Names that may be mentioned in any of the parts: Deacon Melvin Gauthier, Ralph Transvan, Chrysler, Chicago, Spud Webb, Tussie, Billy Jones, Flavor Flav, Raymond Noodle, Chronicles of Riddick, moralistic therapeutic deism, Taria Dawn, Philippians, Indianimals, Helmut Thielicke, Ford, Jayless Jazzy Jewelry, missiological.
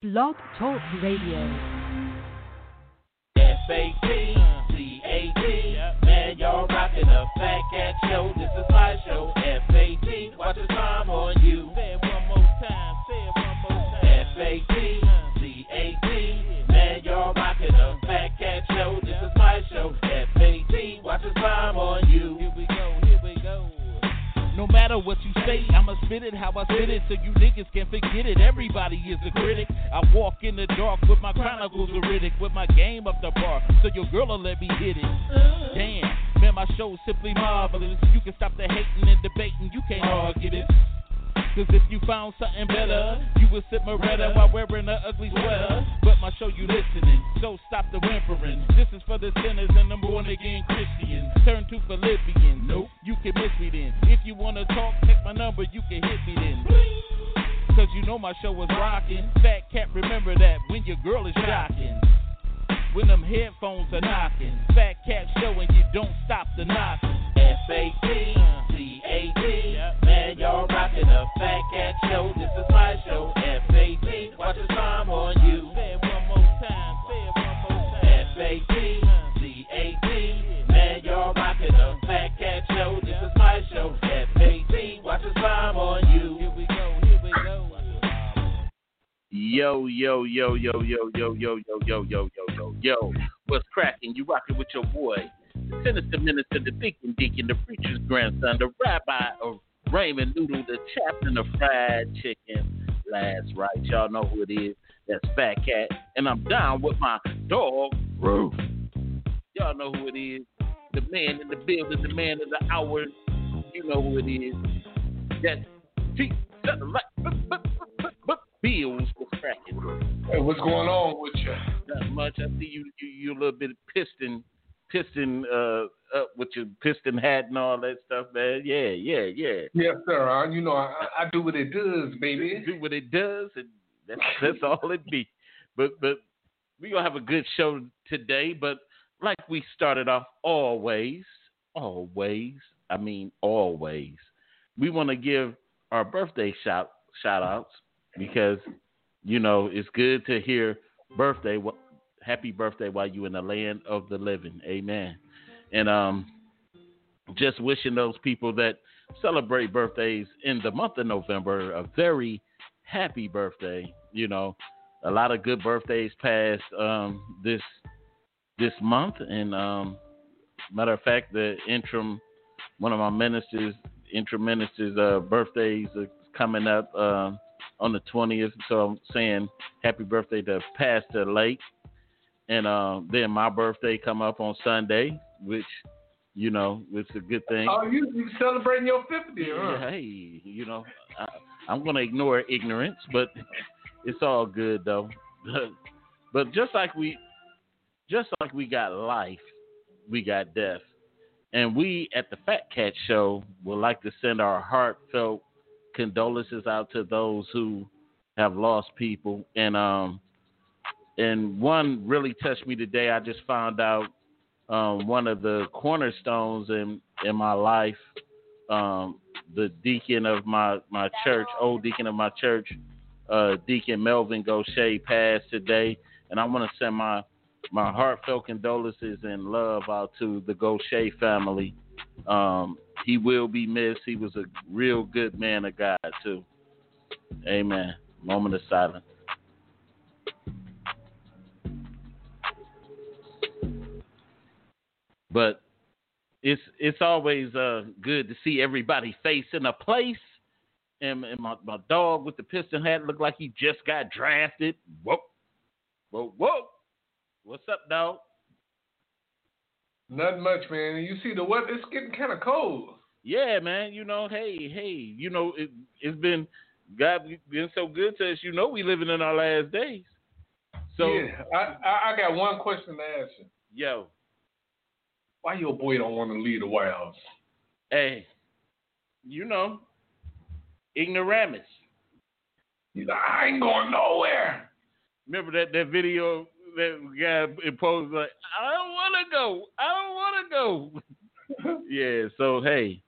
Blog Talk Radio. F-A-T, T-A-T. Man, y'all rockin' a Fat Cat show. This is my show. F-A-T, watch the time on you. Say it one more time, F-A-T, T-A-T. Man, y'all rockin' a Fat Cat show. This is my show. F-A-T, watch the time on you. No matter what you say, I'ma spit it how I spit it, so you niggas can't forget it. Everybody is a critic. I walk in the dark with my Chronicles of Riddick, with my game up the bar, so your girl'll let me hit it. Damn, man, my show's simply marvelous. You can stop the hating and debating, you can't argue this. Cause if you found something better, you would sip Moretta while wearing an ugly sweater. But my show you listening, so stop the whimpering. This is for the sinners and the born again Christians. Turn to Philippians, nope, you can miss me then. If you wanna talk, take my number, you can hit me then. Cause you know my show was rockin'. Fat Cat, remember that when your girl is shocking. When them headphones are knocking, Fat Cat showing you don't stop the knocking. F-A-T, T-A-T. Man, y'all rockin' a Fat Cat show. This is my show. F-A-T, watch the time on you. Say it one more time, F-A-T, T-A-T. Man, y'all rockin' a Fat Cat show. This is my show. F-A-T, watch the time on you. Here we go, here we go. Yo. What's crackin'? You rockin' with your boy, the sinister minister, the deacon, the preacher's grandson, the rabbi of Raymond Noodle, the chaplain of fried chicken. That's right, y'all know who it is. That's Fat Cat, and I'm down with my dog, Roof. Y'all know who it is. The man in the building, the man of the hour. You know who it is. That's T. Bills was cracking. Hey, what's going on with you? Not much. I see you a little bit piston up with your piston hat and all that stuff, man. Yeah. Yes, sir. You know, I do what it does, baby. Do what it does, and that's all it be. But we're going to have a good show today, but like we started off always, we want to give our birthday shout outs because, you know, it's good to hear happy birthday while you in the land of the living. Amen. And just wishing those people that celebrate birthdays in the month of November a very happy birthday. You know, a lot of good birthdays passed this month. And matter of fact, one of my interim ministers' birthdays are coming up on the 20th. So I'm saying happy birthday to Pastor Lake. And then my birthday come up on Sunday, which, you know, it's a good thing. Oh, you celebrating your 50th, huh? Yeah, hey, you know, I'm going to ignore ignorance, but it's all good, though. But just like we got life, we got death. And we at the Fat Cat Show would like to send our heartfelt condolences out to those who have lost people. And one really touched me today. I just found out one of the cornerstones in my life, the deacon of my church, old deacon of my church, Deacon Melvin Gauthier, passed today. And I want to send my heartfelt condolences and love out to the Gauthier family. He will be missed. He was a real good man of God, too. Amen. Moment of silence. But it's always good to see everybody's face in a place. And my dog with the piston hat looked like he just got drafted. Whoa. What's up, dog? Not much, man. You see the weather? It's getting kind of cold. Yeah, man. You know, hey. You know, it's been, God been so good to us. You know, we living in our last days. So yeah, I got one question to ask you. Yo. Why your boy don't want to leave the White House? Hey, you know, ignoramus. He's like, I ain't going nowhere. Remember that video that guy imposed like, I don't want to go. Yeah, so hey,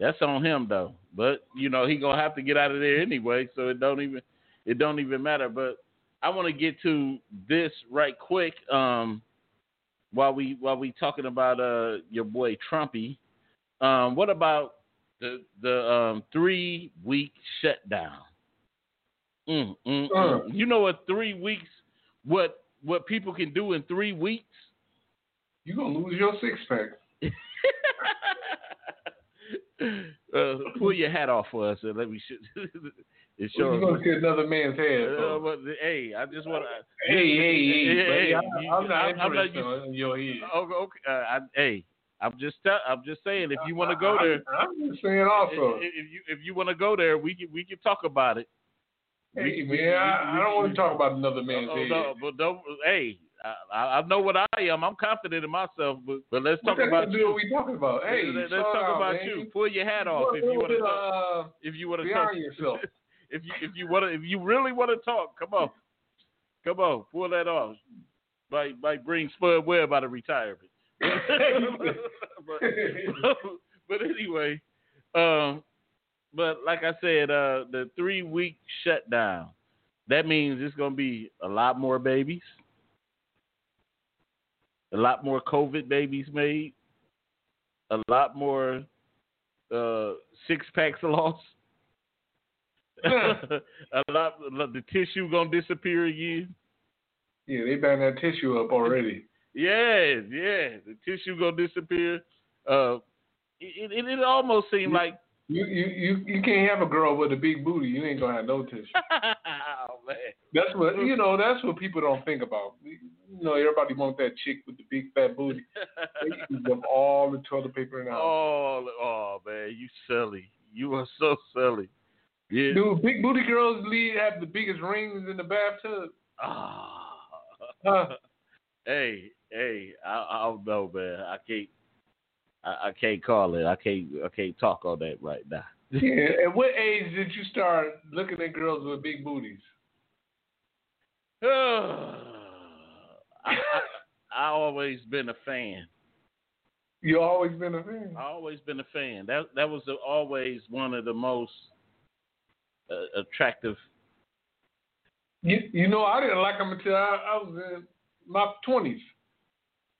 that's on him though. But you know he gonna have to get out of there anyway, so it don't even it don't even matter. But I want to get to this right quick. While we talking about your boy Trumpy, what about the 3-week shutdown? You know what 3 weeks, what people can do in 3 weeks? You're going to lose your six-pack. Pull your hat off for us and let me show. You're going to see another man's head. Hey, I just want to. Hey, I'm not your head. Okay. I'm just saying. If you want to go there, I'm just saying also. If you want to go there, we can talk about it. Hey, man, I don't want to talk about another man's head. No, but don't. Hey, I know what I am. I'm confident in myself. But let's talk about you. What we talking about? Hey, let's talk about you. Pull your hat off if you want to. If you want to talk yourself. If you really want to talk, come on, pull that off. Might bring Spud Webb out of retirement. but anyway, but like I said, the 3-week shutdown. That means it's going to be a lot more babies. A lot more COVID babies made. A lot more six-packs lost. a lot the tissue going to disappear again. Yeah, they bound that tissue up already. Yeah. The tissue going to disappear. It almost seemed like... You can't have a girl with a big booty. You ain't gonna have no tissue. Oh, man. That's what That's what people don't think about. You know, everybody wants that chick with the big fat booty. They use up all the toilet paper in the house. Oh, man, you silly. You are so silly. Yeah. Dude, big booty girls have the biggest rings in the bathtub. Hey, I don't know, man. I can't call it. I can't talk on that right now. Yeah. At what age did you start looking at girls with big booties? I always been a fan. You always been a fan? I always been a fan. That was always one of the most attractive. You know, I didn't like them until I was in my 20s.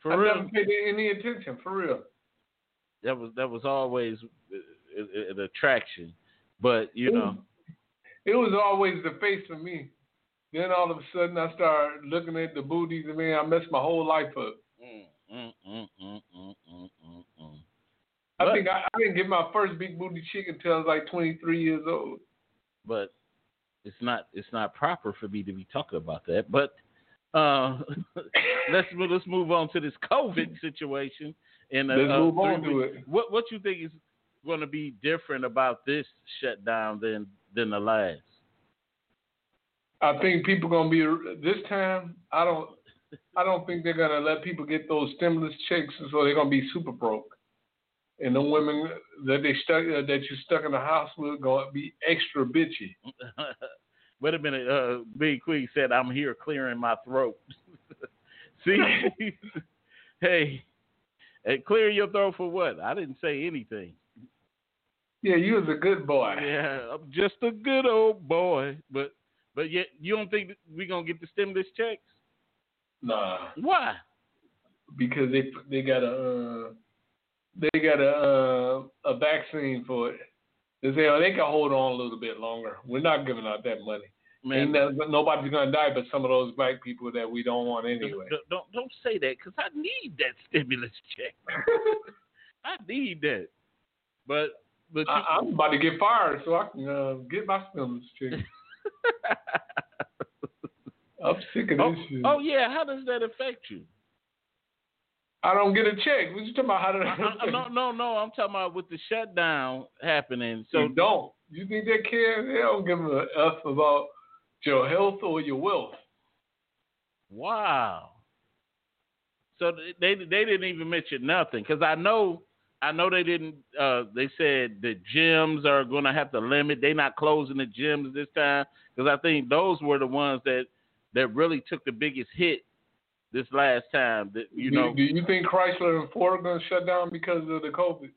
For real? I never paid any attention. For real. That was always an attraction, but it was always the face for me. Then all of a sudden, I started looking at the booties, and man, I messed my whole life up. I think I didn't get my first big booty chick until I was like 23 years old. But it's not proper for me to be talking about that. But let's move on to this COVID situation. And move on to it. What you think is going to be different about this shutdown than the last? I think people going to be this time. I don't think they're going to let people get those stimulus checks, and so they're going to be super broke. And the women that you're stuck in the house with going to be extra bitchy. Wait a minute, Big Queen said, "I'm here clearing my throat." See, hey. And clear your throat for what? I didn't say anything. Yeah, you was a good boy. Yeah, I'm just a good old boy. But yet, you don't think we're going to get the stimulus checks? Nah. Why? Because they got a vaccine for it. They say, oh, they can hold on a little bit longer. We're not giving out that money. Man, nobody's gonna die, but some of those black people that we don't want anyway. Don't say that, because I need that stimulus check. I need that. But I'm about to get fired, so I can get my stimulus check. I'm sick of this shit. Oh yeah, how does that affect you? I don't get a check. What you talking about? How did No. I'm talking about with the shutdown happening. So you don't. You think they care? They don't give a f about your health or your wealth. Wow. So they didn't even mention nothing, because I know they didn't. They said the gyms are going to have to limit. They're not closing the gyms this time, because I think those were the ones that really took the biggest hit this last time. That Do you think Chrysler and Ford are going to shut down because of the COVID?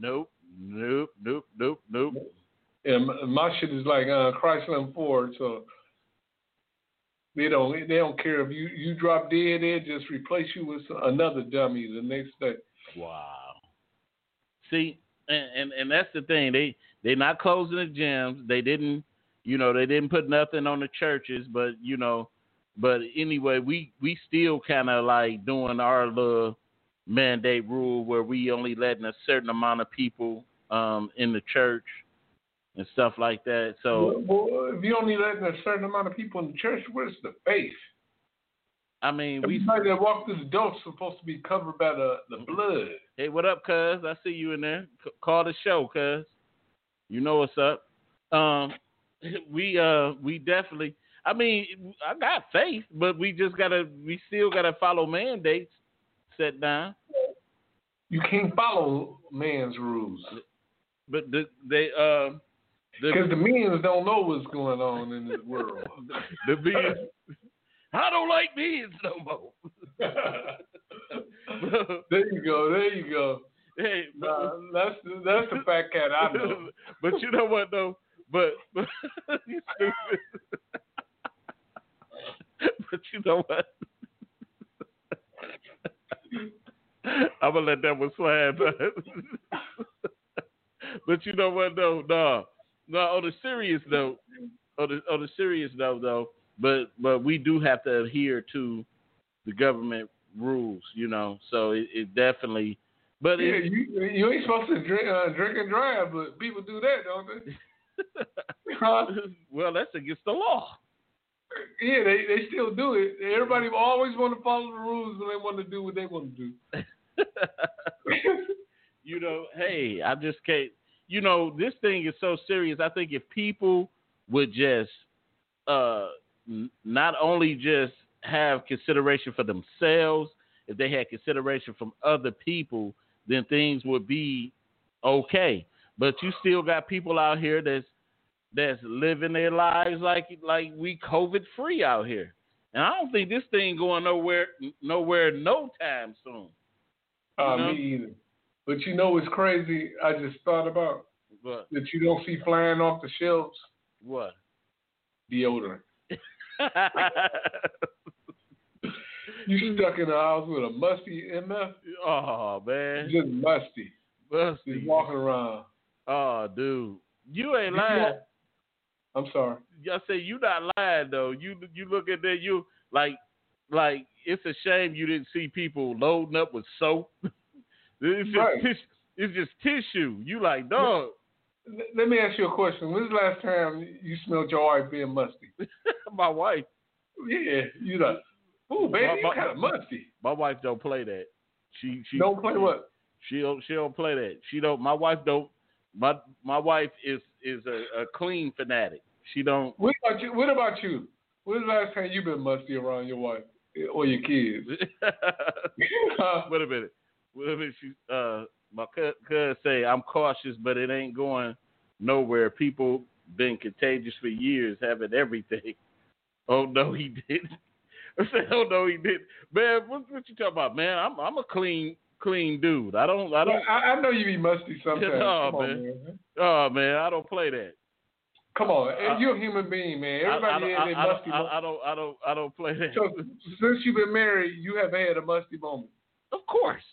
Nope. And my shit is like Chrysler and Ford, so they don't care if you drop dead. They just replace you with another dummy the next day. Wow. See, and that's the thing. They're not closing the gyms. They didn't, they didn't put nothing on the churches. But but anyway, we still kind of like doing our little mandate rule where we only letting a certain amount of people in the church and stuff like that. So well, if you only letting a certain amount of people in the church, where's the faith? I mean, everybody that walked through the door is supposed to be covered by the blood. Hey, what up, cuz? I see you in there. Call the show, cuz. You know what's up. We definitely. I mean, I got faith, but we still gotta follow mandates set down. You can't follow man's rules, but because the men don't know what's going on in this world. The men. I don't like beans no more. There you go. Hey, that's the fat cat I know. But you know what though? But you stupid. But you know what? I'm gonna let that one slide. But you know what though? No. On a serious note though. But we do have to adhere to the government rules, so it definitely. But yeah, you ain't supposed to drink and drive, but people do that, don't they? Well, that's against the law. Yeah, they still do it. Everybody always want to follow the rules and they want to do what they want to do. Hey, I just can't. This thing is so serious. I think if people would just not only just have consideration for themselves, if they had consideration from other people, then things would be okay. But you still got people out here that's living their lives like we COVID free out here, and I don't think this thing going nowhere no time soon. Me either. But it's crazy. I just thought about what? That you don't see flying off the shelves. What? Deodorant. You stuck in the house with a musty MF? Oh man, just musty. Just walking around. Oh dude, you ain't lying. I'm sorry. I say you not lying though. You look at that. You like it's a shame you didn't see people loading up with soap. It's just tissue. You like dog. Let me ask you a question. When's the last time you smelled your wife being musty? My wife. Yeah, you know. Ooh, baby, you kind of musty. My wife don't play that. She don't play what? She don't play that. She don't. My wife don't. My wife is a clean fanatic. She don't. What about you? When's the last time you been musty around your wife or your kids? Wait a minute. She my cuz say I'm cautious, but it ain't going nowhere. People been contagious for years, having everything. Oh no, he didn't. I said, oh no, he didn't. Man, what you talking about, man? I'm a clean dude. I don't. Well, I know you be musty sometimes. Oh man, I don't play that. Come on, you're a human being, man. Everybody has a musty moment. I don't play that. So since you've been married, you have had a musty moment. Of course.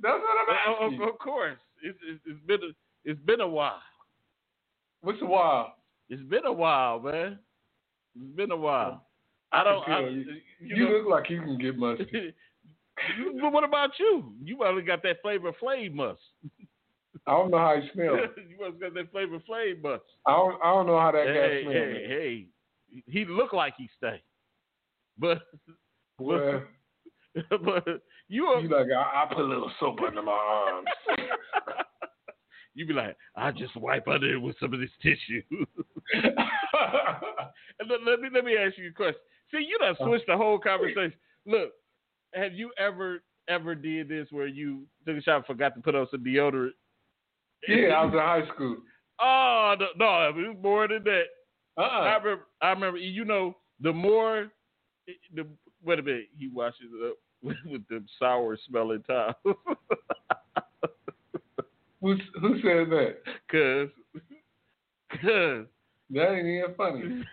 That's what I'm asking. Of course, it's been a while. What's a while? It's been a while, man. It's been a while. I don't. You look like you can get musty. But what about you? You only got that Flavor Flav must. I don't know how you smell. You must got that Flavor Flav must. I don't know how that guy smells. Hey, he look like he stank. But you like I put a little soap under my arms. You be like, I just wipe under it with some of this tissue. let me ask you a question. See, you done switched the whole conversation. Look, have you ever did this where you took a shot and forgot to put on some deodorant? Yeah, I was in high school. Oh, no, it was more than that. I remember, wait a minute, he washes it up with them sour smelling towels. Who said that? Cuz Cause that ain't even funny.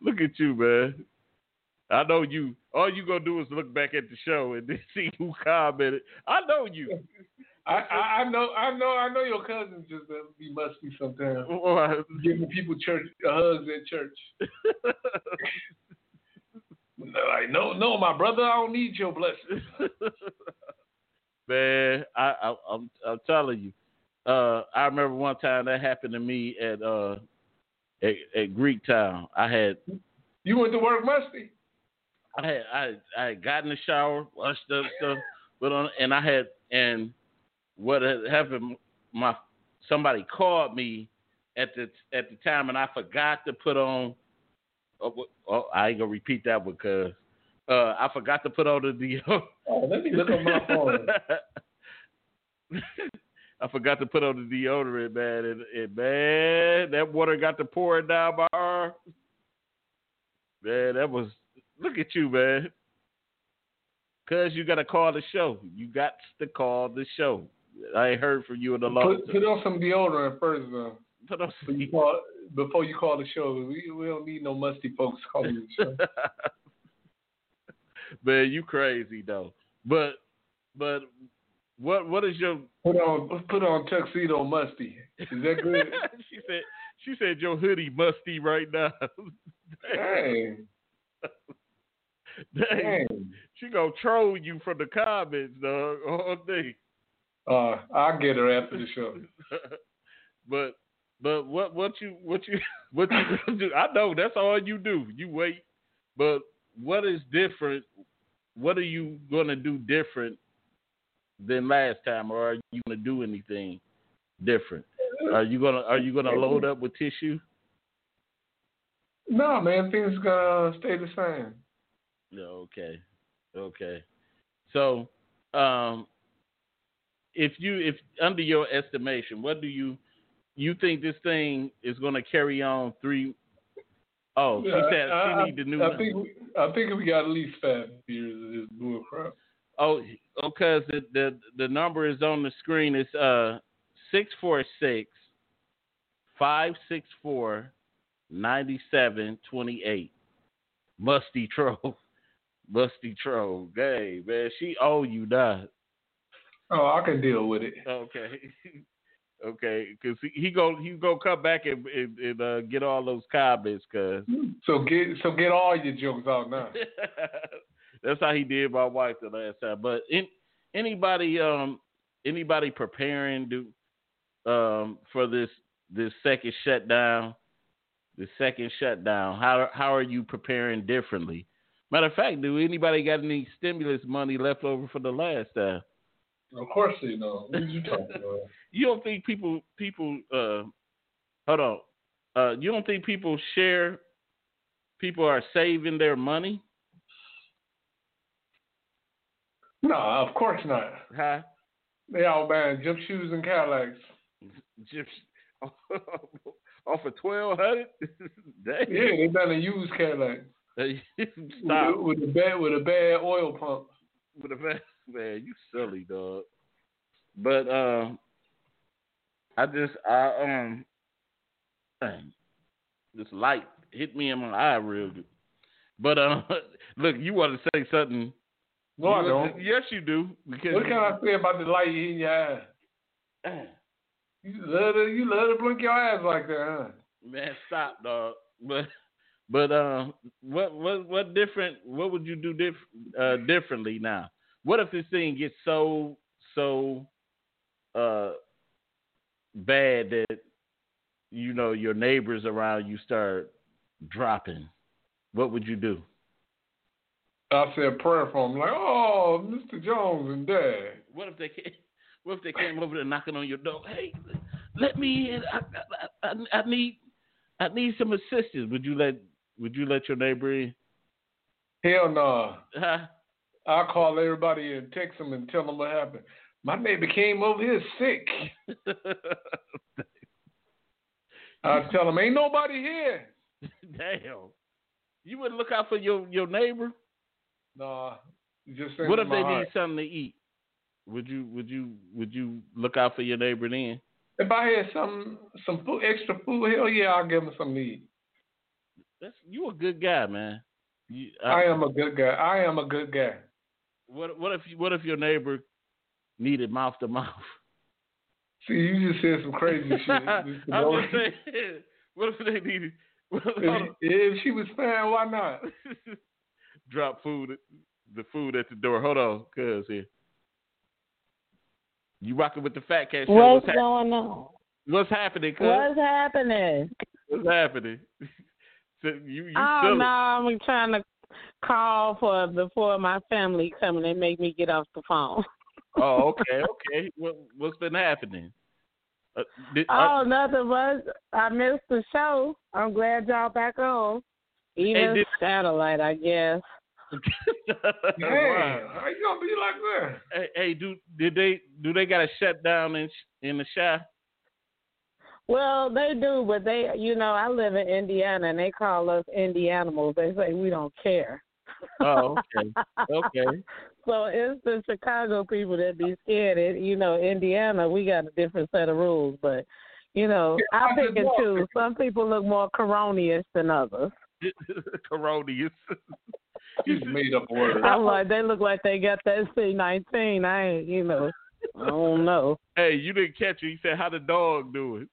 Look at you, man. I know you. All you gonna do is look back at the show and then see who commented. I know you. I know your cousins just be musty sometimes. Oh, giving people church hugs at church. Like no, my brother, I don't need your blessings. Man, I'm telling you. I remember one time that happened to me at Greek Town. You went to work musty. I had gotten in the shower, washed up stuff, put on, and what had happened? Somebody called me at the time, and I forgot to put on. Oh, I ain't gonna repeat that because I forgot to put on the deodorant. Oh, let me look on my phone. I forgot to put on the deodorant, man, and man, that water got to pouring down my arm. Man, that was. Look at you, man. Cause you gotta call the show. You got to call the show. I ain't heard from you in a long time. Put on some deodorant first, though. Put on some before you call the show. We don't need no musty folks calling the show. Man, you crazy though. But what is your put on tuxedo musty? Is that good? She said your hoodie musty right now. Dang. Dang. She gonna troll you from the comments, dog, all day. I'll get her after the show. but what you do? I know that's all you do. You wait. But what is different? What are you gonna do different than last time, or are you gonna do anything different? Are you gonna load up with tissue? No, man, things gonna stay the same. Okay. So, if under your estimation, what do you think this thing is going to carry on three? Oh, she said she need the new. I think we got at least 5 years of this bull crap. Oh, because the number is on the screen. It's 646-564-9728. Musty troll. Busty troll, gay man. She owe you that. Oh, I can deal with it. Okay, because he go come back and get all those comments, cause so get all your jokes out now. That's how he did my wife the last time. But anybody preparing for this second shutdown? The second shutdown. How are you preparing differently? Matter of fact, do anybody got any stimulus money left over for the last time? Of course they don't. What are you talking about? You don't think people hold on. You don't think people are saving their money? No, of course not. Huh? They all buying gym shoes and Cadillacs. Off of 1,200? Yeah, they better use Cadillacs. Stop. With a bad oil pump. With a bad, man, you silly dog. But this light hit me in my eye real good. But look, you want to say something? No, I don't. Yes, you do. What can I say about the light hitting your eye? You love to blink your eyes like that, huh? Man, stop, dog. But what would you do differently now? What if this thing gets so bad that you know your neighbors around you start dropping? What would you do? I said prayer for them, like, oh, Mr. Jones and Dad. What if they came over there knocking on your door? Hey, let me in. I need some assistance. Would you let your neighbor in? Hell no. Huh? I'll call everybody and text them and tell them what happened. My neighbor came over here sick. I'll tell them, ain't nobody here. Damn. You wouldn't look out for your neighbor? No. Just what if they need something to eat? Would you look out for your neighbor then? If I had some food, extra food, hell yeah, I'll give them some to eat. You a good guy, man. I am a good guy. I am a good guy. What if your neighbor needed mouth to mouth? See, you just said some crazy shit. I'm just saying, what if they needed? If she was fine, why not? Drop the food at the door. Hold on, cuz here. You rocking with the Fat Cat Show. What's going on? What's happening, cuz? What's happening? You oh, no, I'm trying to call before my family coming and make me get off the phone. Oh, okay. What's been happening? Nothing was. I missed the show. I'm glad y'all back on. Even satellite, I guess. Hey, how you gonna be like that? Hey, do they got a shutdown in the shop? Well, they do, but they, I live in Indiana, and they call us Indianimals. They say we don't care. Oh, okay. So it's the Chicago people that be scared. Indiana, we got a different set of rules, but I pick and choose. Some people look more coronious than others. Coronious. You made up words. I'm like, they look like they got that C-19. I don't know. Hey, you didn't catch it. You said, how the dog doing?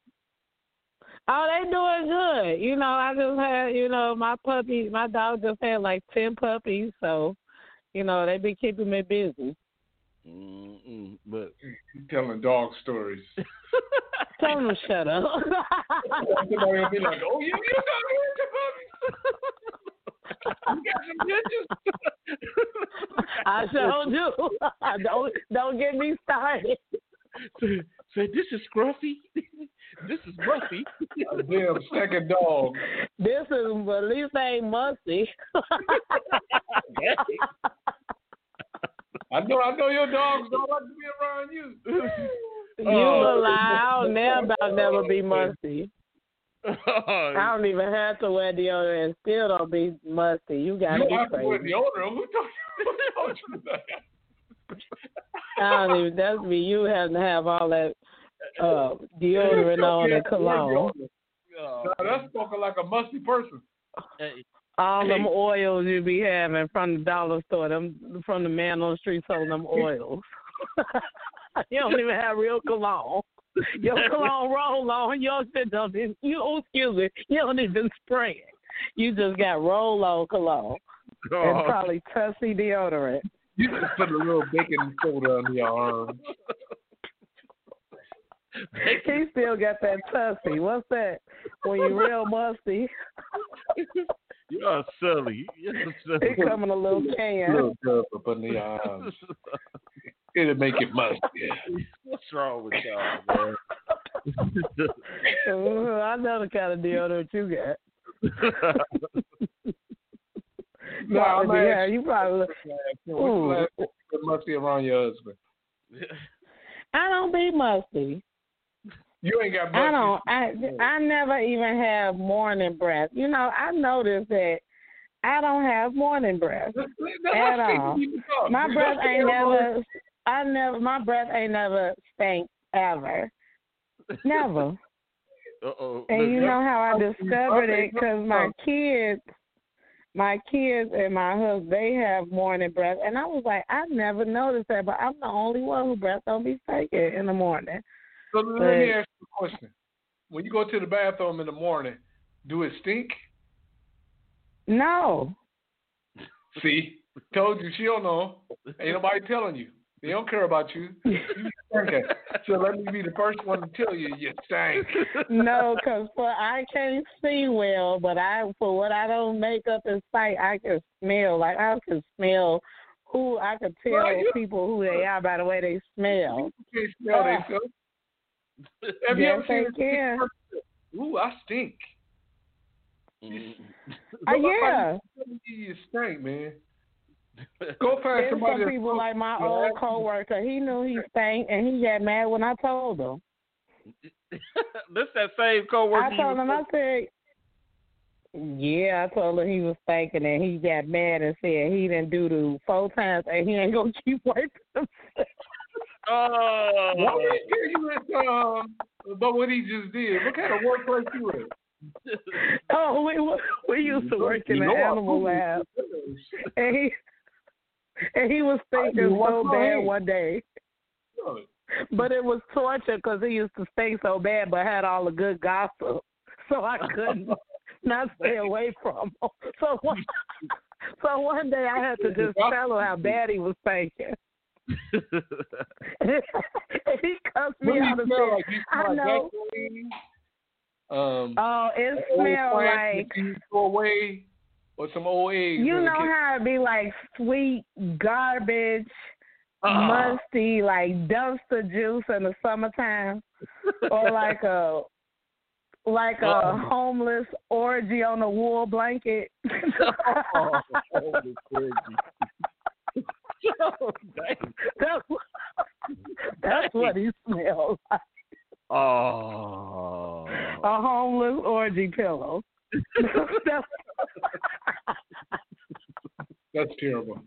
Oh, they doing good. I just had, my dog just had like 10 puppies, so, they be keeping me busy. Mm-mm, but you're telling dog stories. Tell them to shut up. Somebody will be like, oh, you got 10 puppies? I sure do. Don't get me started. Say this is Scruffy. This is Muffy. Damn second dog. This is at least ain't Muffy. I know your dogs don't like to be around you. You lie. I don't know about never be Muffy. I don't even have to wear deodorant and still don't be musty. You got to be crazy. You have to wear deodorant. Who told you that? I don't even. That's me. You have to have all that deodorant on and cologne. That's talking like a musty person. All them oils you be having from the dollar store, them from the man on the street selling them oils. You don't even have real cologne. Your cologne roll on. Your shit don't even, you don't even spray it. You just got roll on cologne. God. And probably Tussie deodorant. You just put a little baking soda on your arm. He still got that Tussie. What's that? When you real musty. You're silly. They come in a little can. It'll make it musty. What's wrong with y'all, man? I know the kind of deodorant you got. You probably look. What's musty around your husband? I don't be musty. You ain't got musty. I never even have morning breath. I noticed that I don't have morning breath at all. My breath ain't never. My breath ain't never stank ever. Never. Uh-oh. And you know how I discovered it? Because my kids and my husband, they have morning breath. And I was like, I never noticed that, but I'm the only one who breath don't be stinking in the morning. So let me ask you a question. When you go to the bathroom in the morning, do it stink? No. See? Told you, she don't know. Ain't nobody telling you. They don't care about you. Okay. So let me be the first one to tell you, you stink. No, because I can't see well, but for what I don't make up in sight, I can smell. Like, I can smell who I can tell people who they are by the way they smell. You can't smell themselves. Have you ever seen a person? Ooh, I stink. Yeah. You stink, man. Go find somebody. Some people like my old coworker. He knew he stank, and he got mad when I told him. That's that same coworker. I told him. I said, "Yeah, I told him he was stinking, and he got mad and said he didn't do 4 times, and he ain't gonna keep wiping himself." Why would you at but what he just did? What kind of workplace you at? Oh, we used to work in an animal lab. And he was thinking so bad one day. But it was torture because he used to stink so bad but had all the good gossip. So I couldn't not stay away from him. So one day I had to just tell him how bad he was thinking. He cussed me out of it. I know. It smells like away or some old eggs. You know how it'd be like sweet garbage, musty, like dumpster juice in the summertime, or like a homeless orgy on a wool blanket. That's what he smells like. Oh, a homeless orgy pillow. That's terrible.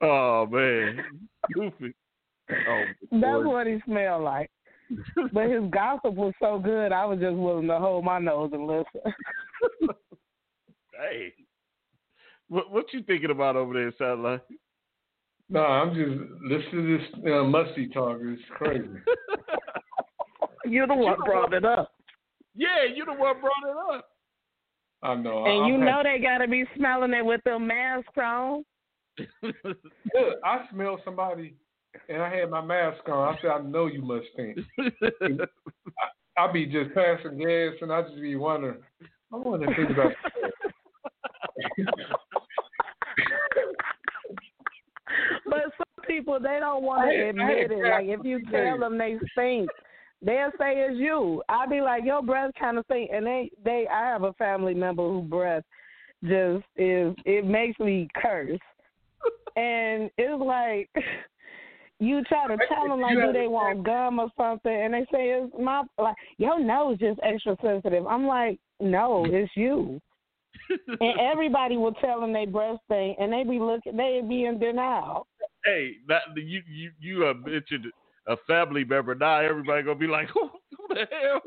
Oh man, goofy. Oh, that's what he smelled like. But his gossip was so good, I was just willing to hold my nose and listen. Hey, what you thinking about over there, Satellite? No, I'm just listening to this musty talk. It's crazy. You're the one brought it up. Yeah, you're the one brought it up. I know. And they got to be smelling it with their mask on. Look, I smelled somebody, and I had my mask on. I said, I know you must think. I be just passing gas, and I just be wondering. I wonder if about it. But some people, they don't want to admit it. Like, if you tell them they stink, they'll say it's you. I'll be like, your breath kind of stink. And I have a family member whose breath just is, it makes me curse. And it's like, you try to tell them, like, do they want gum or something? And they say, it's my, like, your nose just extra sensitive. I'm like, no, it's you. And everybody will tell them they breath stink, and they be looking, they be in denial. Hey, you mentioned a family member. Now everybody gonna be like, who the hell?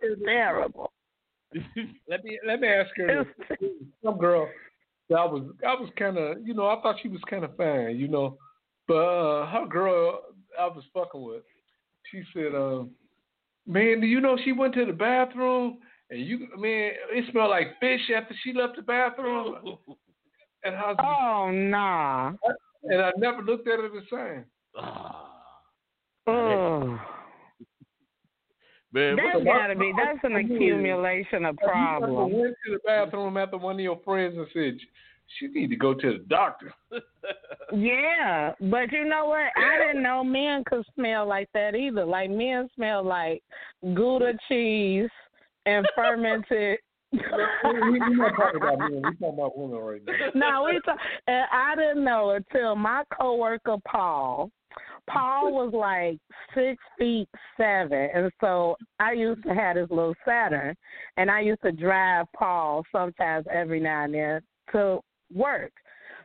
It's terrible. Let me ask her. Some girl that I was kind of, you know, I thought she was kind of fine, you know, but her girl I was fucking with, she said, man, do you know she went to the bathroom and it smelled like fish after she left the bathroom. And I was, oh nah. And I never looked at it the same. Man, that's an accumulation of problems. You went to the bathroom after one of your friends and said, she need to go to the doctor. Yeah, but you know what? I didn't know men could smell like that either. Like, men smell like Gouda cheese and fermented. We're not talking about men. We're talking about women right now. No, and I didn't know until my coworker Paul. Paul was like 6'7", and so I used to have this little Saturn, and I used to drive Paul sometimes every now and then to work.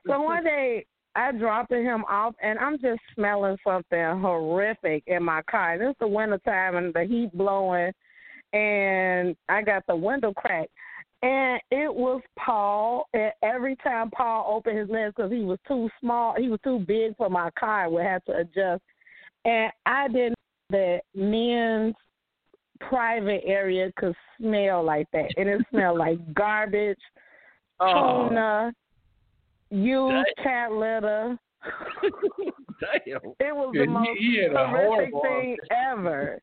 So one day I dropped him off, and I'm just smelling something horrific in my car. This is the wintertime, and the heat blowing, and I got the window cracked. And it was Paul, and every time Paul opened his legs, because he was too small, he was too big for my car, would have to adjust. And I didn't know that men's private area could smell like that. And it smelled like garbage, tuna, used cat litter. Damn. It was the most horrific thing ever.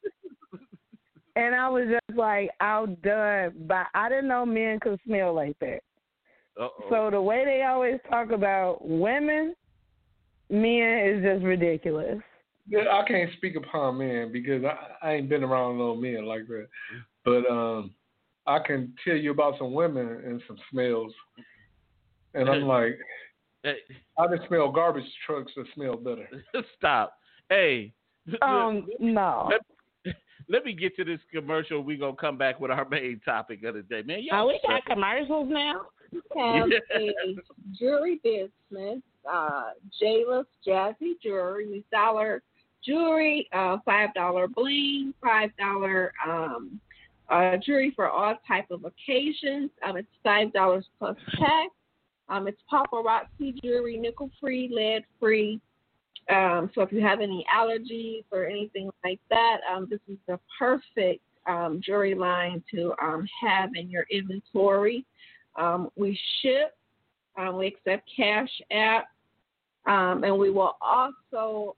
And I was just like, outdone. But I didn't know men could smell like that. Uh-oh. So the way they always talk about women, men is just ridiculous. Yeah, I can't speak upon men because I ain't been around no men like that. But I can tell you about some women and some smells. And I'm like, I just smell garbage trucks that smell better. Stop. Hey. No. Let me get to this commercial. We're going to come back with our main topic of the day. Man, y'all we got commercials now? We have the jury business. Jayless, Jazzy Jewelry, $1 jewelry, $5 bling, $5 jewelry for all type of occasions. It's $5 plus tax. It's paparazzi jewelry, nickel-free, lead-free. So if you have any allergies or anything like that, this is the perfect jewelry line to have in your inventory. We ship. We accept Cash App. And we will also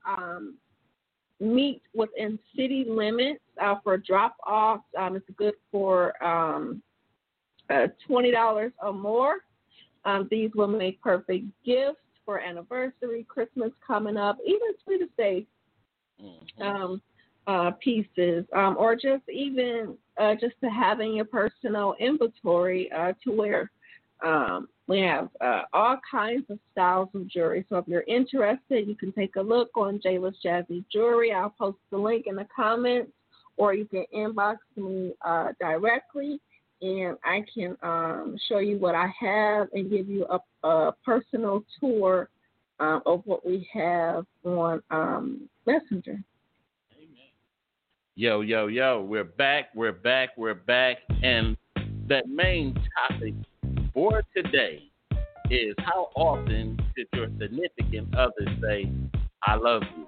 meet within city limits for drop-offs. It's good for $20 or more. These will make perfect gifts for anniversary, Christmas coming up, even sweetest day pieces, or just even just to have in your personal inventory to wear. We have all kinds of styles of jewelry. So if you're interested, you can take a look on Jayless Jazzy Jewelry. I'll post the link in the comments, or you can inbox me directly, and I can show you what I have and give you a personal tour of what we have on Messenger. Amen. Yo, yo, yo. We're back. And that main topic for today is, how often should your significant other say, I love you?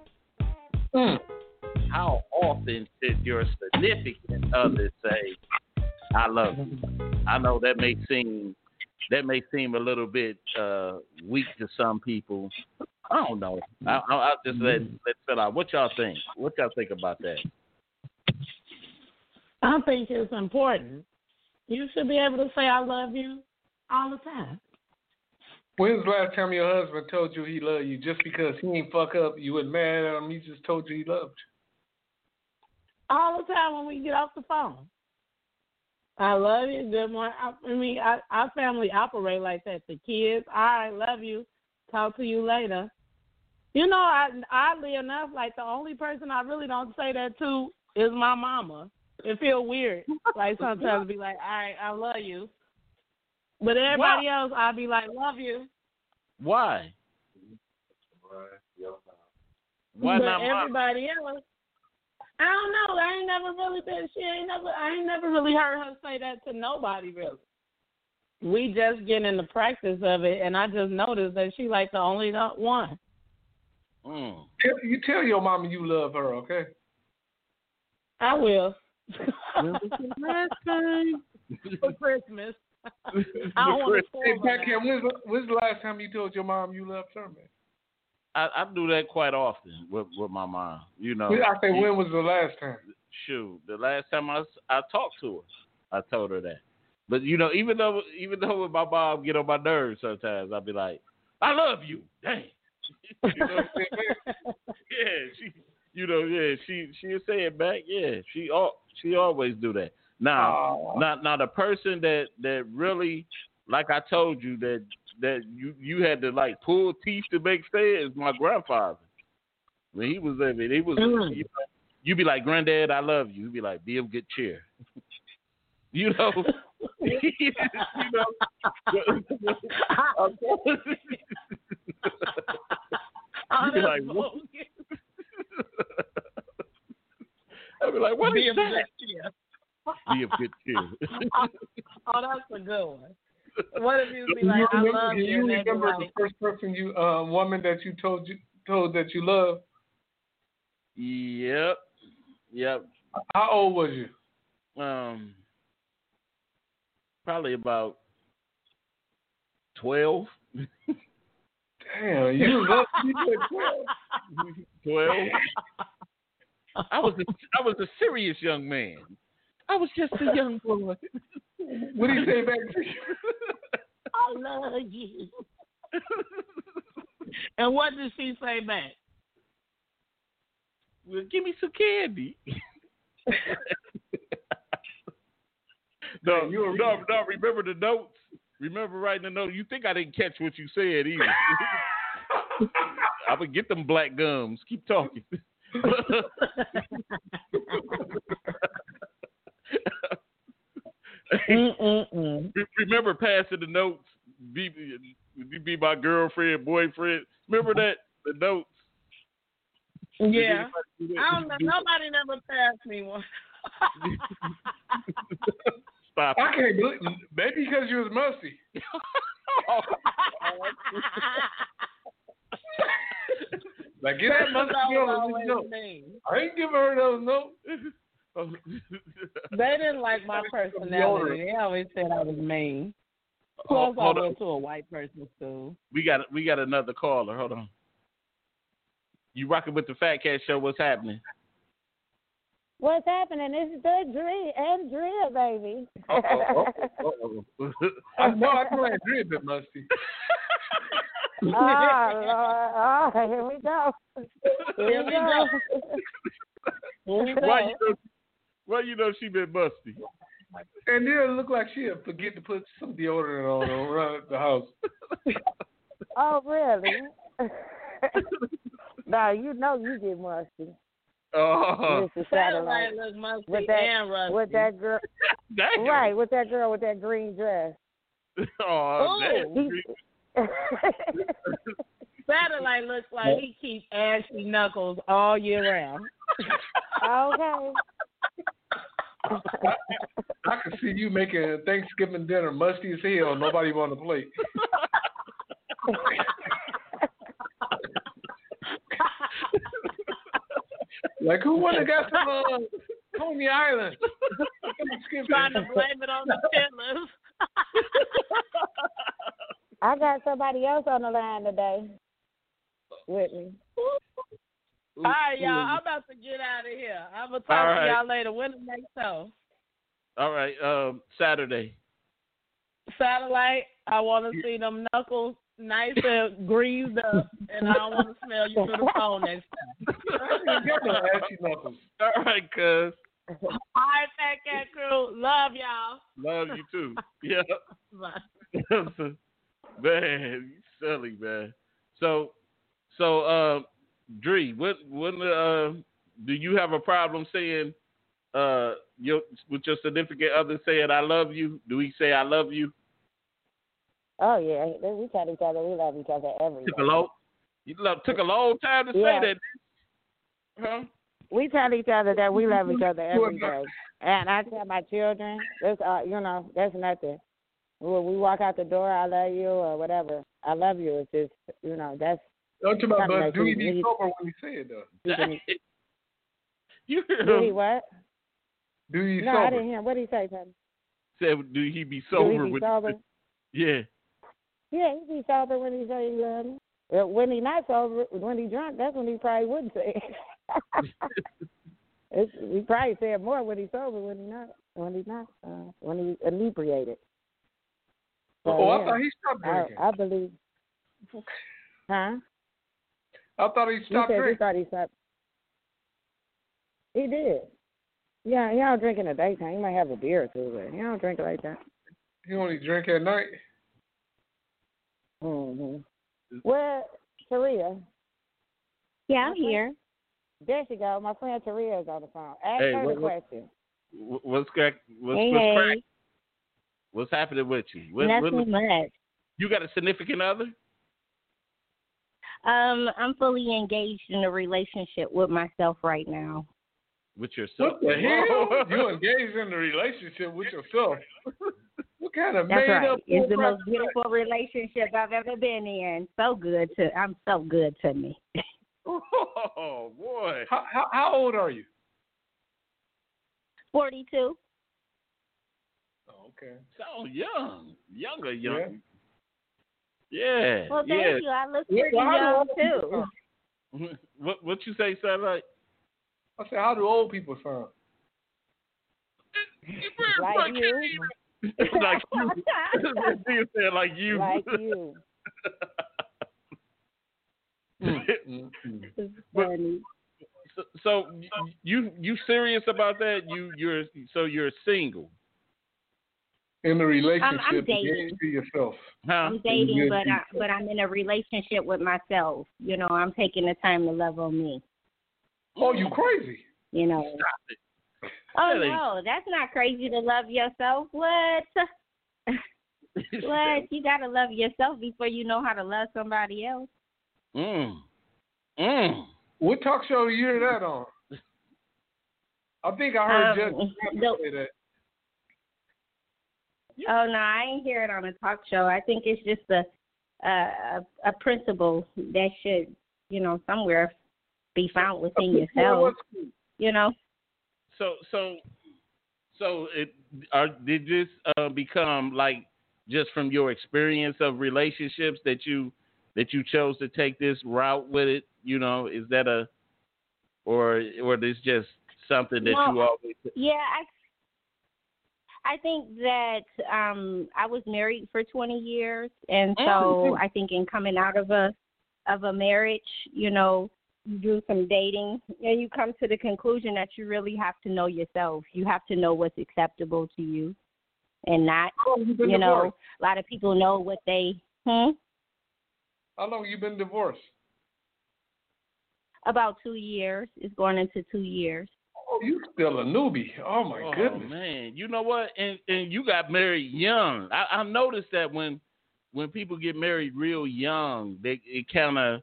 How often should your significant other say, I love you? I know that may seem a little bit weak to some people. I don't know. I'll just let's fill out. What y'all think? What y'all think about that? I think it's important. You should be able to say I love you all the time. When's the last time your husband told you he loved you? Just because he ain't fuck up, you wasn't mad at him. He just told you he loved you. All the time when we get off the phone. I love you. Good morning. Our family operate like that. The kids, all right, love you. Talk to you later. You know, oddly enough, like the only person I really don't say that to is my mama. It feels weird. Like sometimes be like, all right, I love you. But everybody else, I'll be like, love you. Why? Why but not everybody else? I don't know. I ain't never really heard her say that to nobody, really. We just getting in the practice of it, and I just noticed that she like the only one. You tell your mama you love her, okay? I will. Last time for Christmas. I don't want to when's the last time you told your mom you loved her, man? I do that quite often with my mom. You know, I think when was the last time? Shoot, the last time I talked to her, I told her that. But you know, even though my mom get on my nerves sometimes, I'd be like, I love you. Dang. You know what I'm saying? Yeah, she'll say it back. Yeah, she always do that. Now, not a person that really, like I told you, that you had to like pull teeth to make sense. My grandfather, when he was living, he was you'd be like, Granddad, I love you. He'd be like, be of good cheer. You know, you know. I'd be like, what? I'd be like, what is that? Be of good cheer. Oh, that's a good one. What if you be like, I love you? You remember the first person woman that you told that you love? Yep. How old was you? Probably about 12. Damn, you love people at 12. I was a serious young man. I was just a young boy. What do you say back to you? I love you. And what did she say back? Well, give me some candy. No, remember the notes? Remember writing the note? You think I didn't catch what you said either. I'm going to get them black gums. Keep talking. Remember passing the notes, you be my girlfriend, boyfriend. Remember that? The notes. Yeah. I don't know. Nobody never passed me one. Stop. I can't believe it. Maybe because you was musty. Like, give that mother note. I ain't giving her those notes. They didn't like my personality. They always said I was mean. Plus, I went to a white person's school. We got another caller. Hold on. You rocking with the Fat Cat Show. What's happening? What's happening? It's the Drea and Drea, baby. I know I can Drea a bit musty. Oh, Lord. Oh, here we go. Why you know she been busty? And then it look like she'll forget to put some deodorant on around the house. Oh, really? Nah, you know you get musty. Oh, satellite looks musty and rusty. With that girl, right? With that girl with that green dress. Oh, Satellite looks like he keeps ashy knuckles all year round. Okay. I can see you making a Thanksgiving dinner musty as hell. Nobody on the plate. Like, who would have got some Coney Island? Trying to blame it on the peddlers. I got somebody else on the line today with me. All right, y'all. I'm about to get out of here. I'm going to talk to y'all later. When the next show? All right. Saturday. Satellite, I want to see them knuckles nice and greased up, and I don't want to smell you through the phone next time. All right, cuz. All right, Fat Cat Crew. Love y'all. Love you too. Yeah. Bye. Man, you silly, man. So, Dree, when do you have a problem saying with your significant other saying I love you? Do we say I love you? Oh yeah, we tell each other we love each other every day. Took a long time to say that, huh? We tell each other that we love each other every day, and I tell my children, that's that's nothing. When we walk out the door, I love you or whatever. I love you. It's just that's. Don't you about that do you be sober when you say it though? You hear him? Do he what? Do you? No, sober? I didn't hear him. What did he say, Tommy? Said, do he be sober? Do he be sober? Yeah. Yeah, he be sober when he say he love me. When he not sober, when he drunk, that's when he probably wouldn't say it. He probably said more when he's sober, when he inebriated. So, I thought he stopped drinking. I believe. Huh? I thought he stopped drinking. He did. Yeah, he don't drink in the daytime. He might have a beer or two, but he don't drink like that. He only drink at night. Mm-hmm. Well, Taria. Yeah, I'm here. There she go. My friend Taria is on the phone. Ask her the question. What's crack? What's happening with you? Nothing much. You got a significant other? I'm fully engaged in a relationship with myself right now. With yourself? What the hell? You engaged in a relationship with yourself? What kind of made up? It's the most beautiful relationship I've ever been in. I'm so good to me. Oh boy! How old are you? 42. Okay. So younger. Yeah. Well, thank you. I look pretty young too. What you say, Satellite? I said, how do old people sound? Like you. Like you. So you serious about that? You're single. In a relationship, I'm dating. To yourself. Huh? I'm dating, but I'm in a relationship with myself. I'm taking the time to love on me. Oh, you crazy? Stop it. Oh no, that's not crazy to love yourself. What? What? You got to love yourself before you know how to love somebody else. What talk show did you hear that on? I think I heard Judge say that. Oh, no, I ain't hear it on a talk show. I think it's just a principle that should, you know, somewhere be found within yourself, you know. So did this become like just from your experience of relationships that you chose to take this route with it? You know, is that or this just something that you always? Yeah, I think that I was married for 20 years, and so I think in coming out of a marriage, you know, you do some dating, and you come to the conclusion that you really have to know yourself. You have to know what's acceptable to you, and not, you know, a lot of people know what they. How long have you been divorced? About 2 years. It's going into 2 years. Oh, you still a newbie. Oh, my goodness. Oh, man. You know what? And you got married young. I noticed that when people get married real young, it kind of,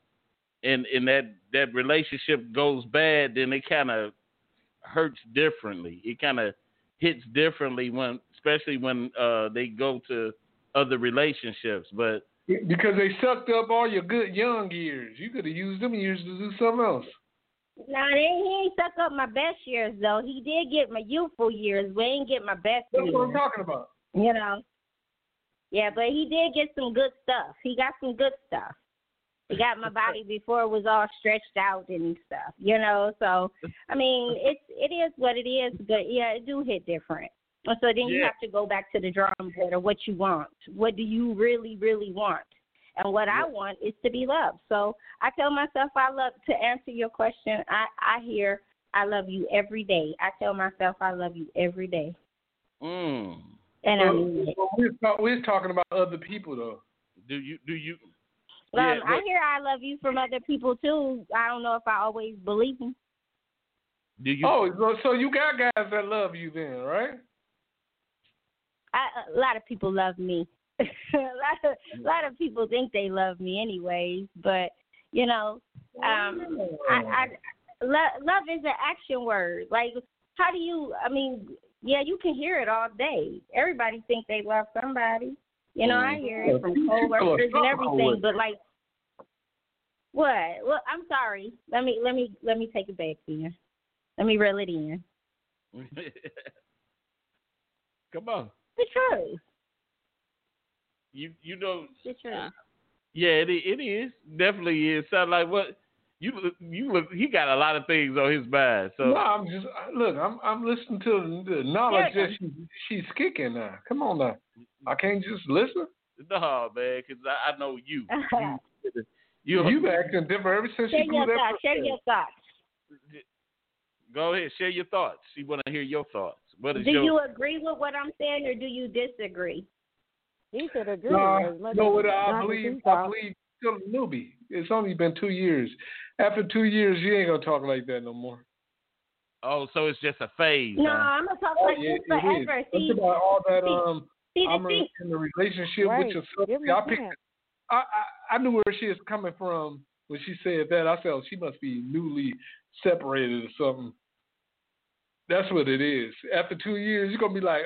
and that relationship goes bad, then it kind of hurts differently. It kind of hits differently, especially when they go to other relationships. But because they sucked up all your good young years. You could have used them years to do something else. No, he ain't suck up my best years, though. He did get my youthful years. We ain't get my best years. That's what I'm talking about. You know? Yeah, but he did get some good stuff. He got some good stuff. He got my body before it was all stretched out and stuff, you know? So, I mean, it is what it is, but, yeah, it do hit different. And so then you have to go back to the drawing board of what you want. What do you really, really want? And what I want is to be loved. So I tell myself I love, to answer your question, I hear I love you every day. I tell myself I love you every day. And I mean it. We're talking about other people, though. Do you? Well, yeah, I hear I love you from other people, too. I don't know if I always believe them. Do you? Oh, so you got guys that love you then, right? A lot of people love me. A lot of people think they love me anyways, but, you know, love is an action word. Like, how do you, I mean, yeah, you can hear it all day. Everybody thinks they love somebody. You know, I hear it from coworkers and everything, but like, what? Well, I'm sorry. Let me take it back here. Let me reel it in. Come on. The truth. You know, yeah, it is, definitely is. Sound like what you look. He got a lot of things on his mind. So no, I'm just look. I'm listening to the knowledge that she's kicking now. Come on now, I can't just listen. No, man, because I know you. You've been acting different ever since you moved that. Share your thoughts. Go ahead, share your thoughts. She want to hear your thoughts. Do you agree with what I'm saying, or do you disagree? He could agree. I believe you're still a newbie. It's only been 2 years. After 2 years, you ain't going to talk like that no more. Oh, so it's just a phase. No, I'm going to talk like this forever. See, about all that, I'm in a relationship with yourself. I knew where she was coming from when she said that. I felt she must be newly separated or something. That's what it is. After 2 years, you're going to be like,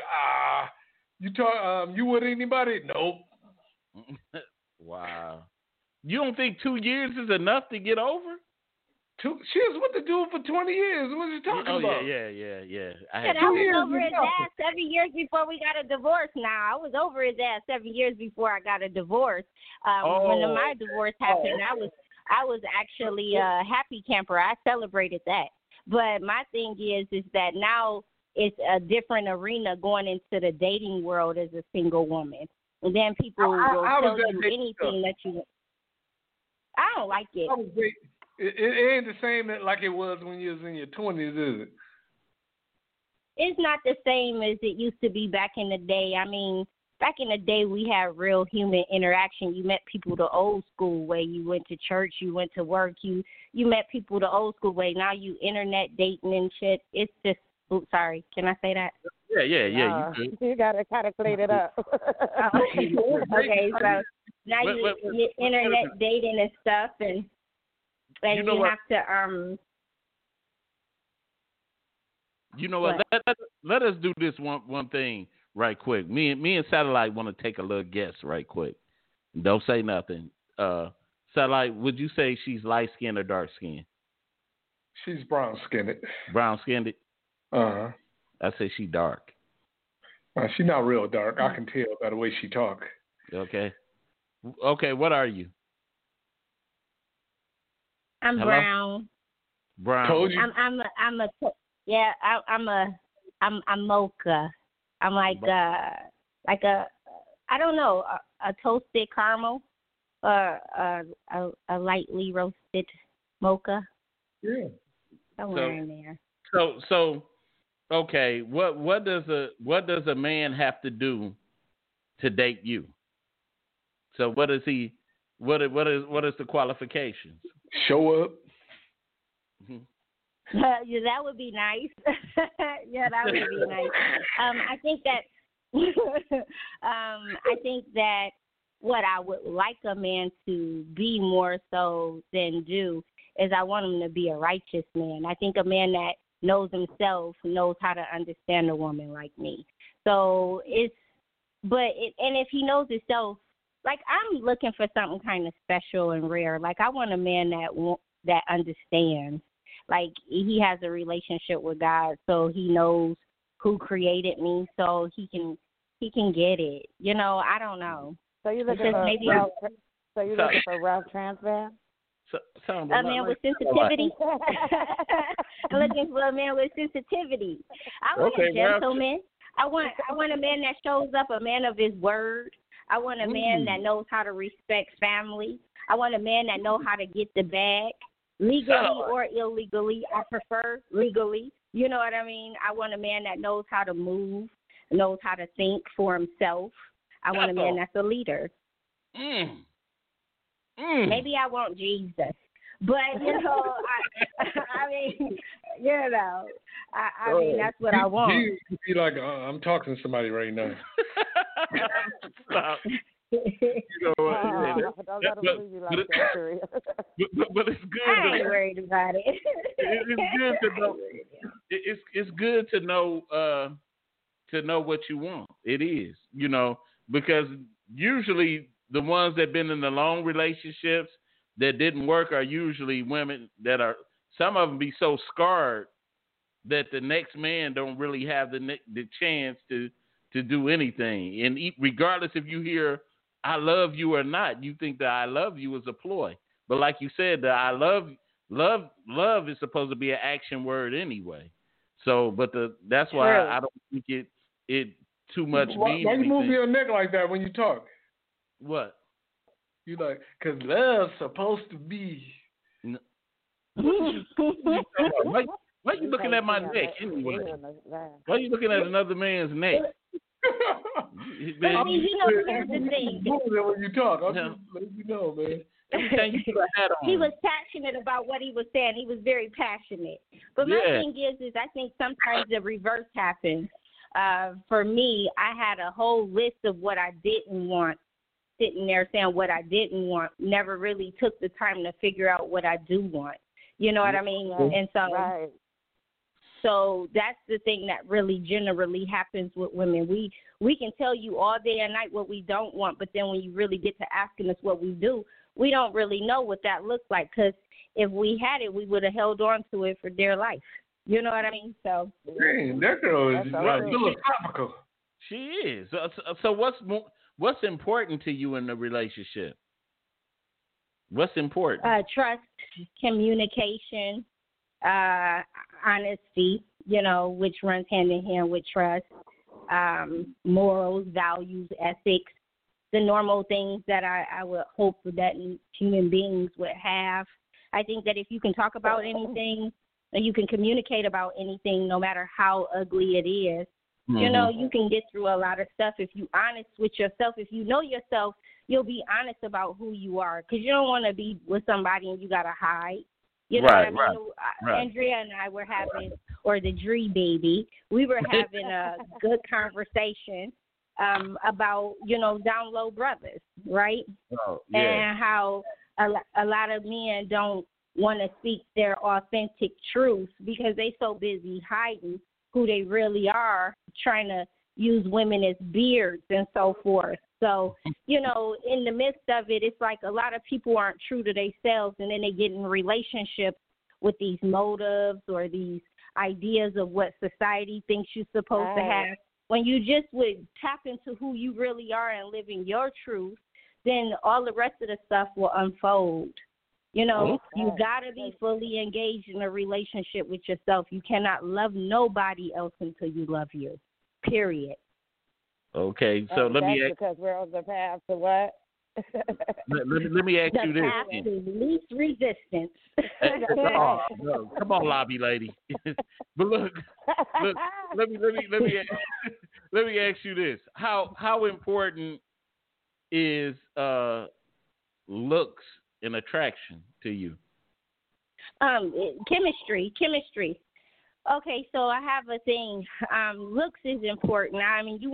you talk. You with anybody? Nope. Wow. You don't think 2 years is enough to get over? She was with the dude for 20 years. What are you talking about? Yeah. I was over his ass 7 years before we got a divorce. Now I was over his ass 7 years before I got a divorce. When my divorce happened, I was actually a happy camper. I celebrated that. But my thing is that now. It's a different arena going into the dating world as a single woman. And then people will tell you anything that you want. I don't like it. It ain't the same like it was when you was in your 20s, is it? It's not the same as it used to be back in the day. I mean, back in the day, we had real human interaction. You met people the old school way. You went to church. You went to work. You met people the old school way. Now you internet dating and shit. It's just Oops, sorry. Can I say that? Yeah. You got to kind of clean it up. Okay, so now you internet dating and stuff, and you, know you have to You know what? Let us do this one thing right quick. Me and Satellite want to take a little guess right quick. Don't say nothing. Satellite, would you say she's light skinned or dark skinned? She's brown skinned. Brown skinned. Uh-huh. I say she dark. She's not real dark. I can tell by the way she talk. Okay. What are you? I'm Hello? Brown. Told you. I'm mocha. I'm like a I don't know, a toasted caramel or a lightly roasted mocha. Yeah. Somewhere in there. So okay, what does a man have to do to date you? So what is the qualifications? Show up. Mm-hmm. Yeah, that would be nice. Yeah, that would be nice. I think that what I would like a man to be more so than do is I want him to be a righteous man. I think a man that knows himself knows how to understand a woman like me. So and if he knows himself, like I'm looking for something kind of special and rare. Like I want a man that understands. Like, he has a relationship with God, so he knows who created me, so he can get it. You know, I don't know. So you're looking for Ralph Transvan? A man with sensitivity. I'm looking for a man with sensitivity. I want a gentleman. I want a man that shows up, a man of his word. I want a man that knows how to respect family. I want a man that knows how to get the bag. Legally or illegally, I prefer legally. You know what I mean? I want a man that knows how to move, knows how to think for himself. I want a man that's a leader. Maybe I want Jesus. But, you know, I mean, that's what I want. You could be like, I'm talking to somebody right now. Stop. But it's good. I ain't worried about it. It's good to know what you want. It is, you know, because usually the ones that been in the long relationships that didn't work are usually women that are, some of them be so scarred that the next man don't really have the chance to do anything. And regardless if you hear I love you or not, you think that I love you is a ploy. But like you said, that I love is supposed to be an action word anyway. So, that's why I don't think it too much means. Why you move your neck like that when you talk? What? You like, because love's supposed to be. No. Why are you looking at my neck anyway? Why are you looking at another man's neck? Man, I mean, you know, here's the thing. When you talk, I'll just let you know, man. He was passionate about what he was saying. He was very passionate. But my thing is I think sometimes the reverse happens. For me, I had a whole list of what I didn't want, sitting there saying what I didn't want, never really took the time to figure out what I do want. You know what I mean? And so... Right. So that's the thing that really generally happens with women. We can tell you all day and night what we don't want, but then when you really get to asking us what we do, we don't really know what that looks like, because if we had it, we would have held on to it for dear life. You know what I mean? So dang, that girl is philosophical. She is. So what's important to you in the relationship? What's important? Trust, communication. Honesty, you know, which runs hand in hand with trust, morals, values, ethics, the normal things that I would hope that human beings would have. I think that if you can talk about anything and you can communicate about anything, no matter how ugly it is, you know, you can get through a lot of stuff if you honest with yourself. If you know yourself, you'll be honest about who you are, because you don't want to be with somebody and you got to hide. You know right, what I mean? Right. Andrea and I were having, or the Dree baby, we were having a good conversation about, you know, down low brothers, right? Oh, yeah. And how a lot of men don't want to speak their authentic truth because they so busy hiding who they really are, trying to use women as beards and so forth. So, you know, in the midst of it, it's like a lot of people aren't true to themselves, and then they get in relationships with these motives or these ideas of what society thinks you're supposed to have. When you just would tap into who you really are and live in your truth, then all the rest of the stuff will unfold. You know, you got to be fully engaged in a relationship with yourself. You cannot love nobody else until you love you, period. Okay, so let me ask. Because we're on the path to what? let me ask you this. The path to least resistance. Oh, no. Come on, lobby lady. But look let me ask you this. How important is looks and attraction to you? Chemistry. Okay, so I have a thing. Looks is important. I mean, you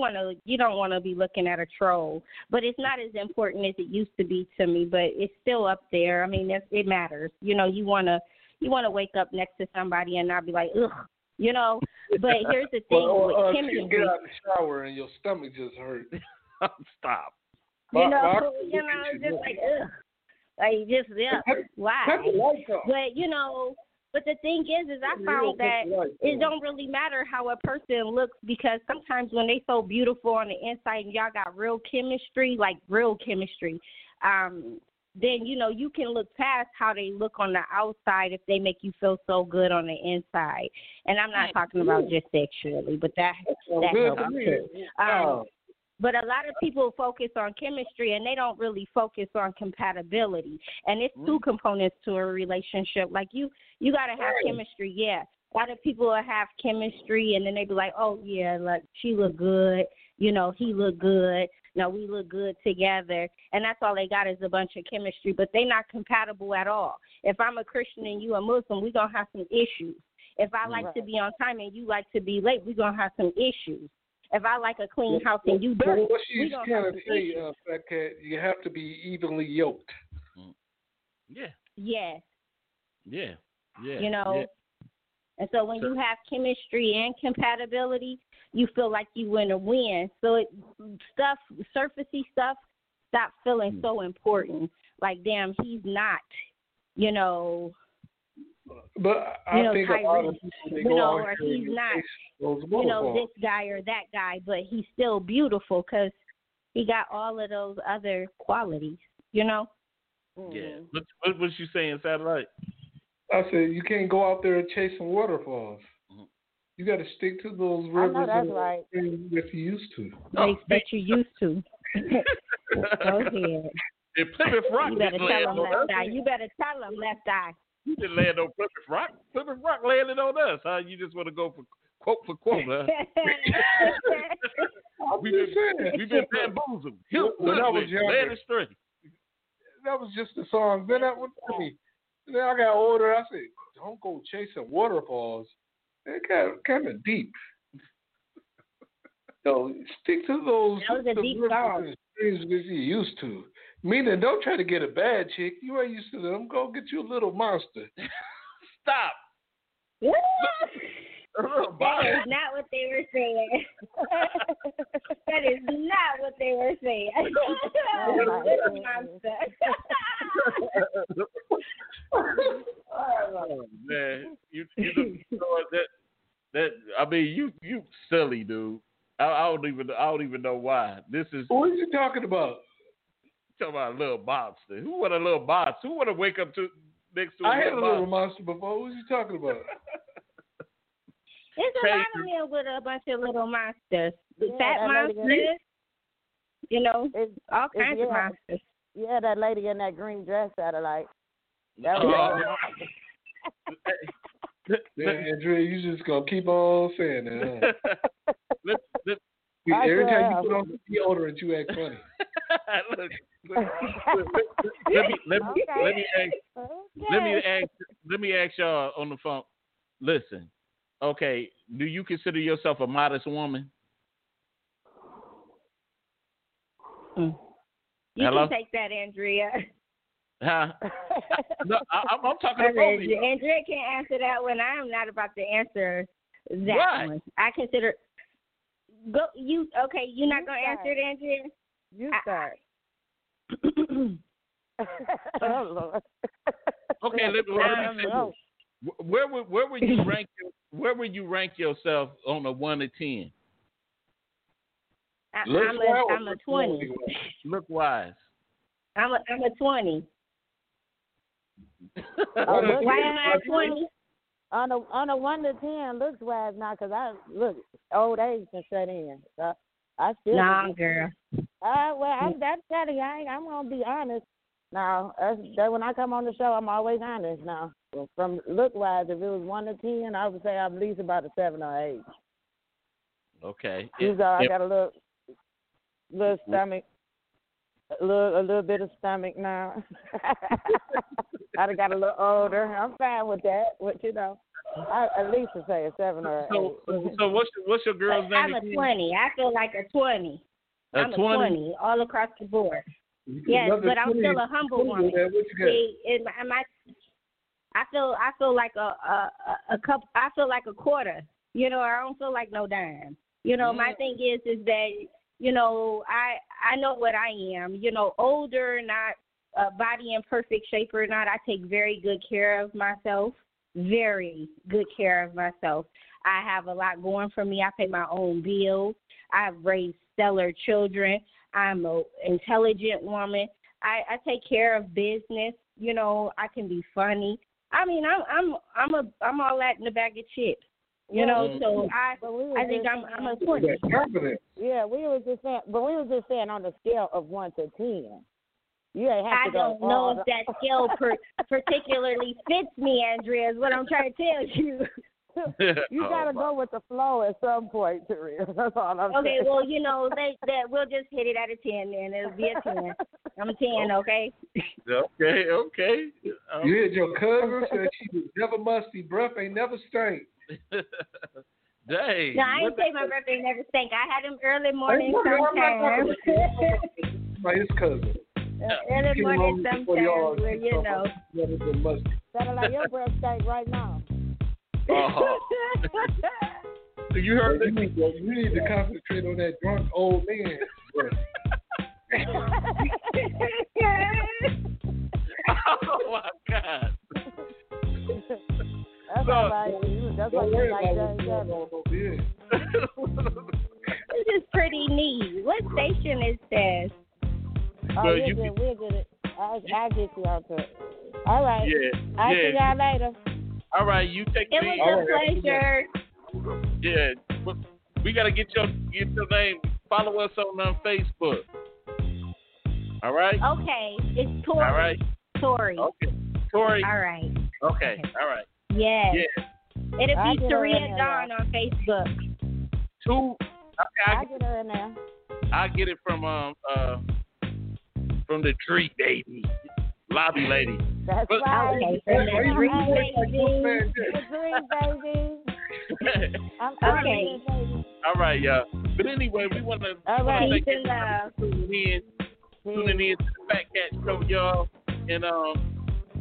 don't want to be looking at a troll, but it's not as important as it used to be to me. But it's still up there. I mean, it matters. You know, you wanna wake up next to somebody and not be like, ugh, you know. But here's the thing with chemistry. You get out of the shower and your stomach just hurt. Stop. Just like ugh, like just yeah. Why? But you know. But the thing is I found that it don't really matter how a person looks, because sometimes when they so beautiful on the inside and y'all got real chemistry, then, you know, you can look past how they look on the outside if they make you feel so good on the inside. And I'm not talking about just sexually, but that helps too. But a lot of people focus on chemistry, and they don't really focus on compatibility. And it's two components to a relationship. Like, you got to have chemistry, yeah. A lot of people will have chemistry, and then they be like, oh, yeah, like, she look good. You know, he look good. No, we look good together. And that's all they got is a bunch of chemistry. But they not compatible at all. If I'm a Christian and you a Muslim, we going to have some issues. If I like to be on time and you like to be late, we going to have some issues. If I like a clean house and you dirty, we don't have to say, Fat Cat, you have to be evenly yoked. Yeah. Yes. Yeah. Yeah. You know, and so when you have chemistry and compatibility, you feel like you win a win. So surfacey stuff, stop feeling so important. Like, damn, he's not, you know. But I think a lot of people or he's not, you know, this guy or that guy, but he's still beautiful because he got all of those other qualities, you know? Yeah. What was you saying, Satellite? I said you can't go out there chasing waterfalls. You got to stick to those rivers that you're used to. That you're used to. Go ahead. You better tell them, left eye. You didn't land on Plymouth Rock. Plymouth Rock landed on us. Huh? You just want to go for quote for quote, huh? We've been bamboozled. When I was younger, that was just the song. Then that was me. Then I got older. I said, "Don't go chasing waterfalls. They got kind of deep. So stick to those rivers and streams that you're used to." Meaning, don't try to get a bad chick. You ain't used to them. Go get you a little monster. Stop. What? That is not what they were saying. That is not what they were saying. Little monster. Oh, man, you silly dude. I don't even know why. This is. What are you talking about? Talking about a little monster. Who want a little monster? Who want to wake up to next to a little monster? I had a little monster before. What was you talking about? There's a lot of men with a bunch of little monsters. Yeah, fat monsters. You know, all kinds of monsters. Yeah, that lady in that green dress Satellite. That was Andrea, you just going to keep on saying that, huh? Every time you put on the deodorant, you act funny. Look, let me ask. let me ask y'all on the phone. Listen, okay, do you consider yourself a modest woman? You Hello? Can take that, Andrea. Huh? No, I'm talking to both of you. Andrea can't answer that one. I am not about to answer that one. I consider go you. Okay, you're not going to answer it, Andrea. You start. Oh Lord. Okay, let me know. Where would you rank yourself on a 1 to 10? I'm a 20. Look wise. I'm a 20. Why am I 20? On a 1 to 10, looks wise now, cause I look old age can set in. So I still girl. That's petty. I'm gonna be honest. Now, when I come on the show, I'm always honest. Now, from look wise, if it was 1 to 10, I would say I'm at least about a 7 or 8. Okay. I got a little stomach, a little bit of stomach now. I got a little older. I'm fine with that. But I at least would say a 7 or 8. So what's your girl's name? I'm a 20. I feel like a 20. I'm a 20 all across the board. Yes, but I'm still a humble woman. See, I feel like a cup. I feel like a quarter. I don't feel like no dime. My thing is that I know what I am. Older or not, body in perfect shape or not, I take very good care of myself. Very good care of myself. I have a lot going for me. I pay my own bills. I've raised stellar children. I'm an intelligent woman. I take care of business. I can be funny. I mean, I'm all that in the bag of chips. I think I'm a 20. Yeah, we were just saying on a scale of 1 to 10. I don't know if that scale particularly fits me, Andrea, is what I'm trying to tell you. You gotta go with the flow at some point, Teresa. That's all I'm saying. Okay, well, we'll just hit it at a 10, and it'll be a 10. I'm a 10, okay? Okay. You heard your cousin said she was never musty. Breath ain't never stank. Dang. No, I ain't say my breath ain't never stank. I had him early morning sometimes. Right, his cousin. Early morning sometimes, where Sounded like your breath stank right now. You heard me. You need to concentrate on that drunk old man. Oh my God! That's right. That's why you like that. This is pretty neat. What station is this? Oh, we're good. I'll get you out there. All right. Yeah. I'll see y'all later. All right, you take it. It was a pleasure. Yeah, we gotta get your name. Follow us on Facebook. All right. Okay, it's Tori. All right, Tori. Okay, Tori. All right. Okay. All right. Yes. Yeah. It'll be Taria Dawn on Facebook. Okay, I get her in there. I get it from the tree baby. Lobby lady. That's right. Okay. Green baby. Okay. All right, y'all. But anyway, we want to thank you for tuning in to the Fat Cat Show, y'all, and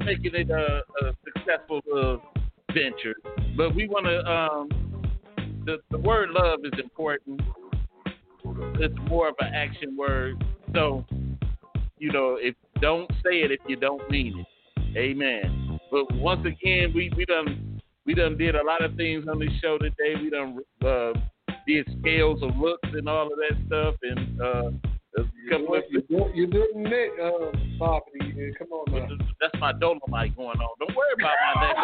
making it a successful venture. But we want to the word love is important. It's more of an action word, so if. Don't say it if you don't mean it. Amen. But once again, we done did a lot of things on this show today. We done did scales of looks and all of that stuff. And you didn't make Bobby. Come on, man. That's my Dolomite going on. Don't worry about my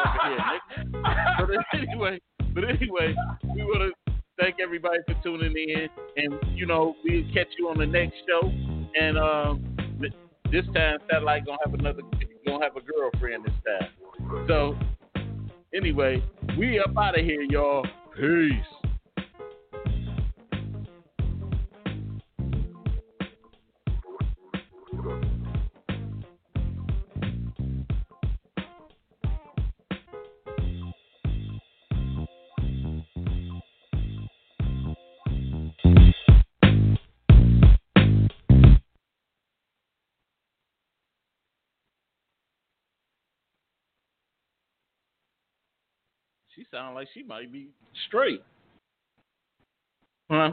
neck over here, Nick. But anyway, we want to thank everybody for tuning in, and we'll catch you on the next show. And this time, Satellite gonna have a girlfriend this time. So, anyway, we up out of here, y'all. Peace. She sounds like she might be straight. Huh?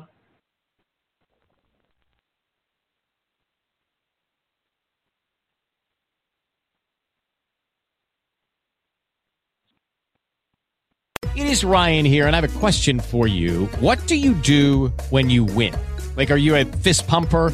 It is Ryan here, and I have a question for you. What do you do when you win? Like, are you a fist pumper?